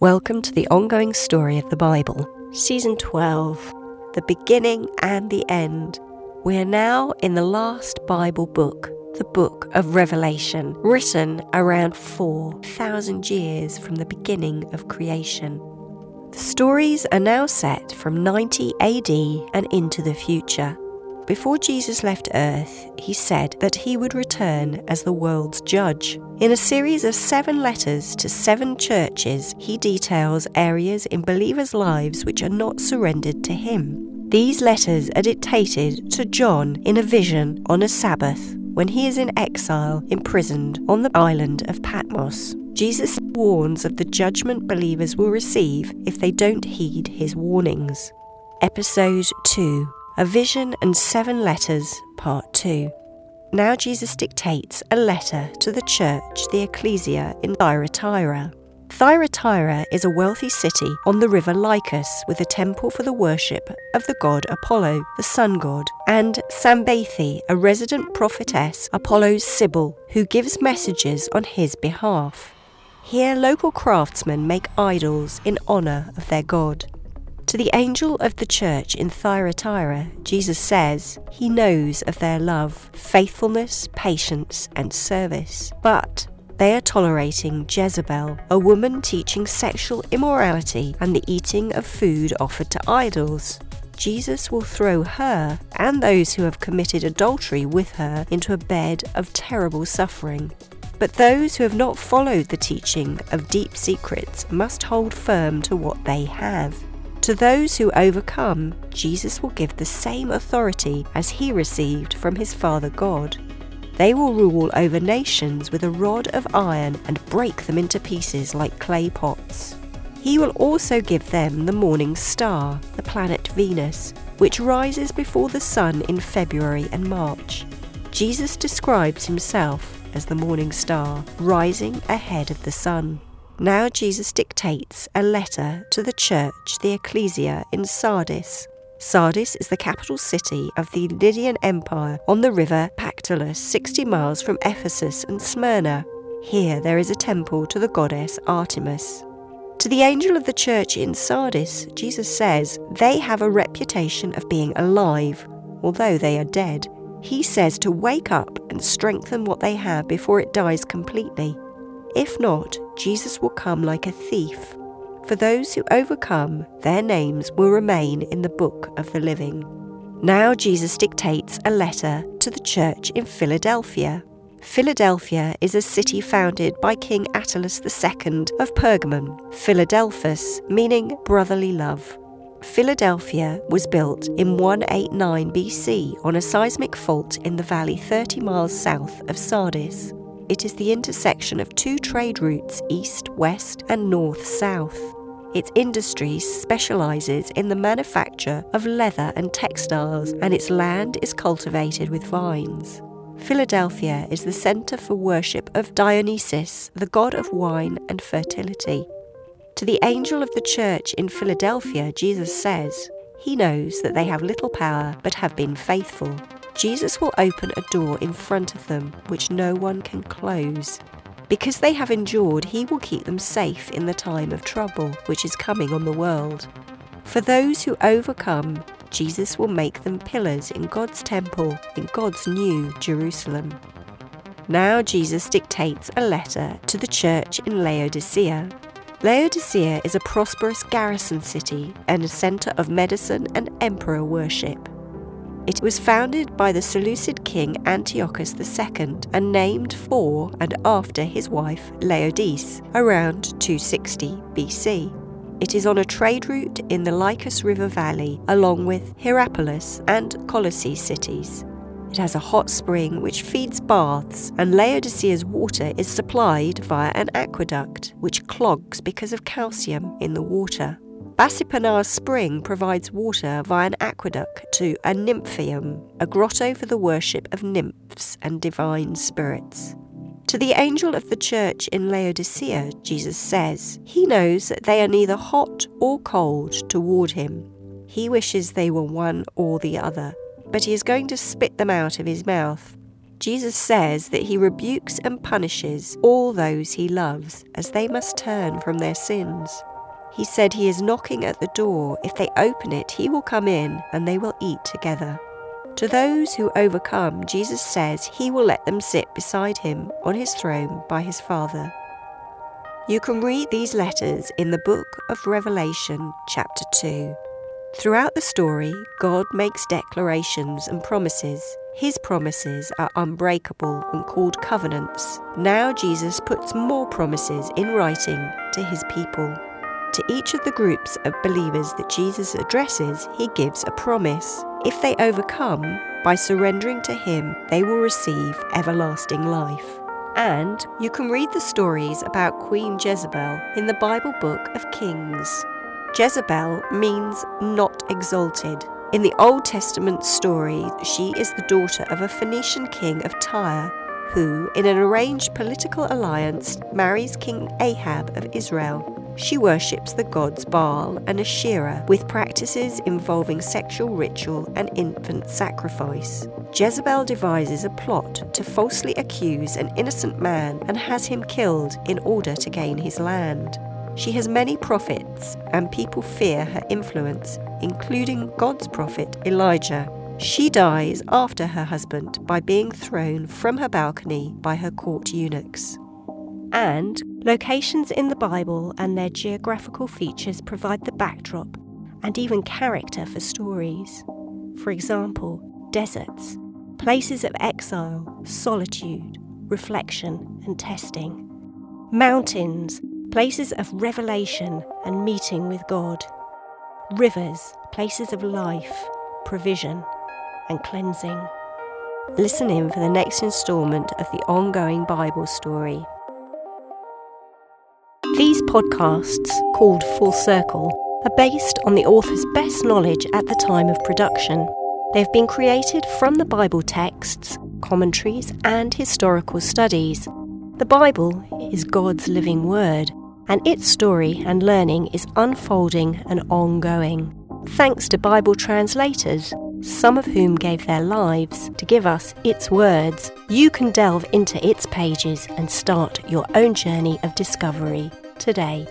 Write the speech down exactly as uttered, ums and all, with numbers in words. Welcome to the ongoing story of the Bible, Season twelve, The Beginning and the End. We are now in the last Bible book, the Book of Revelation, written around four thousand years from the beginning of creation. The stories are now set from ninety A D and into the future. Before Jesus left Earth, he said that he would return as the world's judge. In a series of seven letters to seven churches, he details areas in believers' lives which are not surrendered to him. These letters are dictated to John in a vision on a Sabbath, when he is in exile, imprisoned on the island of Patmos. Jesus warns of the judgment believers will receive if they don't heed his warnings. Episode two. A Vision and Seven Letters, Part two. Now Jesus dictates a letter to the church, the Ecclesia, in Thyatira. Thyatira is a wealthy city on the river Lycus, with a temple for the worship of the god Apollo, the sun god, and Sambathi, a resident prophetess, Apollo's Sibyl, who gives messages on his behalf. Here local craftsmen make idols in honour of their god. To the angel of the church in Thyatira, Jesus says he knows of their love, faithfulness, patience and service, but they are tolerating Jezebel, a woman teaching sexual immorality and the eating of food offered to idols. Jesus will throw her and those who have committed adultery with her into a bed of terrible suffering. But those who have not followed the teaching of deep secrets must hold firm to what they have. To those who overcome, Jesus will give the same authority as he received from his Father God. They will rule over nations with a rod of iron and break them into pieces like clay pots. He will also give them the morning star, the planet Venus, which rises before the sun in February and March. Jesus describes himself as the morning star, rising ahead of the sun. Now Jesus dictates a letter to the church, the Ecclesia, in Sardis. Sardis is the capital city of the Lydian Empire on the river Pactolus, sixty miles from Ephesus and Smyrna. Here there is a temple to the goddess Artemis. To the angel of the church in Sardis, Jesus says they have a reputation of being alive, although they are dead. He says to wake up and strengthen what they have before it dies completely. If not, Jesus will come like a thief. For those who overcome, their names will remain in the book of the living. Now Jesus dictates a letter to the church in Philadelphia. Philadelphia is a city founded by King Attalus the Second of Pergamon, Philadelphus, meaning brotherly love. Philadelphia was built in one eighty-nine B C on a seismic fault in the valley thirty miles south of Sardis. It is the intersection of two trade routes, east, west, and north, south. Its industry specialises in the manufacture of leather and textiles, and its land is cultivated with vines. Philadelphia is the centre for worship of Dionysus, the god of wine and fertility. To the angel of the church in Philadelphia, Jesus says, "He knows that they have little power, but have been faithful. Jesus will open a door in front of them, which no one can close. Because they have endured, he will keep them safe in the time of trouble, which is coming on the world. For those who overcome, Jesus will make them pillars in God's temple, in God's new Jerusalem." Now Jesus dictates a letter to the church in Laodicea. Laodicea is a prosperous garrison city and a centre of medicine and emperor worship. It was founded by the Seleucid king Antiochus the Second and named for and after his wife Laodice around two sixty B C. It is on a trade route in the Lycus River Valley along with Hierapolis and Colossae cities. It has a hot spring which feeds baths, and Laodicea's water is supplied via an aqueduct which clogs because of calcium in the water. Basipanar spring provides water via an aqueduct to a nymphium, a grotto for the worship of nymphs and divine spirits. To the angel of the church in Laodicea, Jesus says, "He knows that they are neither hot or cold toward him. He wishes they were one or the other, but he is going to spit them out of his mouth." Jesus says that he rebukes and punishes all those he loves, as they must turn from their sins. He said he is knocking at the door. If they open it, he will come in and they will eat together. To those who overcome, Jesus says he will let them sit beside him on his throne by his Father. You can read these letters in the book of Revelation, chapter two. Throughout the story, God makes declarations and promises. His promises are unbreakable and called covenants. Now Jesus puts more promises in writing to his people. To each of the groups of believers that Jesus addresses, he gives a promise. If they overcome, by surrendering to him, they will receive everlasting life. And you can read the stories about Queen Jezebel in the Bible book of Kings. Jezebel means not exalted. In the Old Testament story, she is the daughter of a Phoenician king of Tyre, who, in an arranged political alliance, marries King Ahab of Israel. She worships the gods Baal and Asherah, with practices involving sexual ritual and infant sacrifice. Jezebel devises a plot to falsely accuse an innocent man and has him killed in order to gain his land. She has many prophets, and people fear her influence, including God's prophet Elijah. She dies after her husband by being thrown from her balcony by her court eunuchs. And locations in the Bible and their geographical features provide the backdrop and even character for stories. For example, deserts, places of exile, solitude, reflection and testing. Mountains, places of revelation and meeting with God. Rivers, places of life, provision and cleansing. Listen in for the next instalment of the ongoing Bible story. These podcasts, called Full Circle, are based on the author's best knowledge at the time of production. They have been created from the Bible texts, commentaries, and historical studies. The Bible is God's living word, and its story and learning is unfolding and ongoing, thanks to Bible translators, some of whom gave their lives to give us its words. You can delve into its pages and start your own journey of discovery today.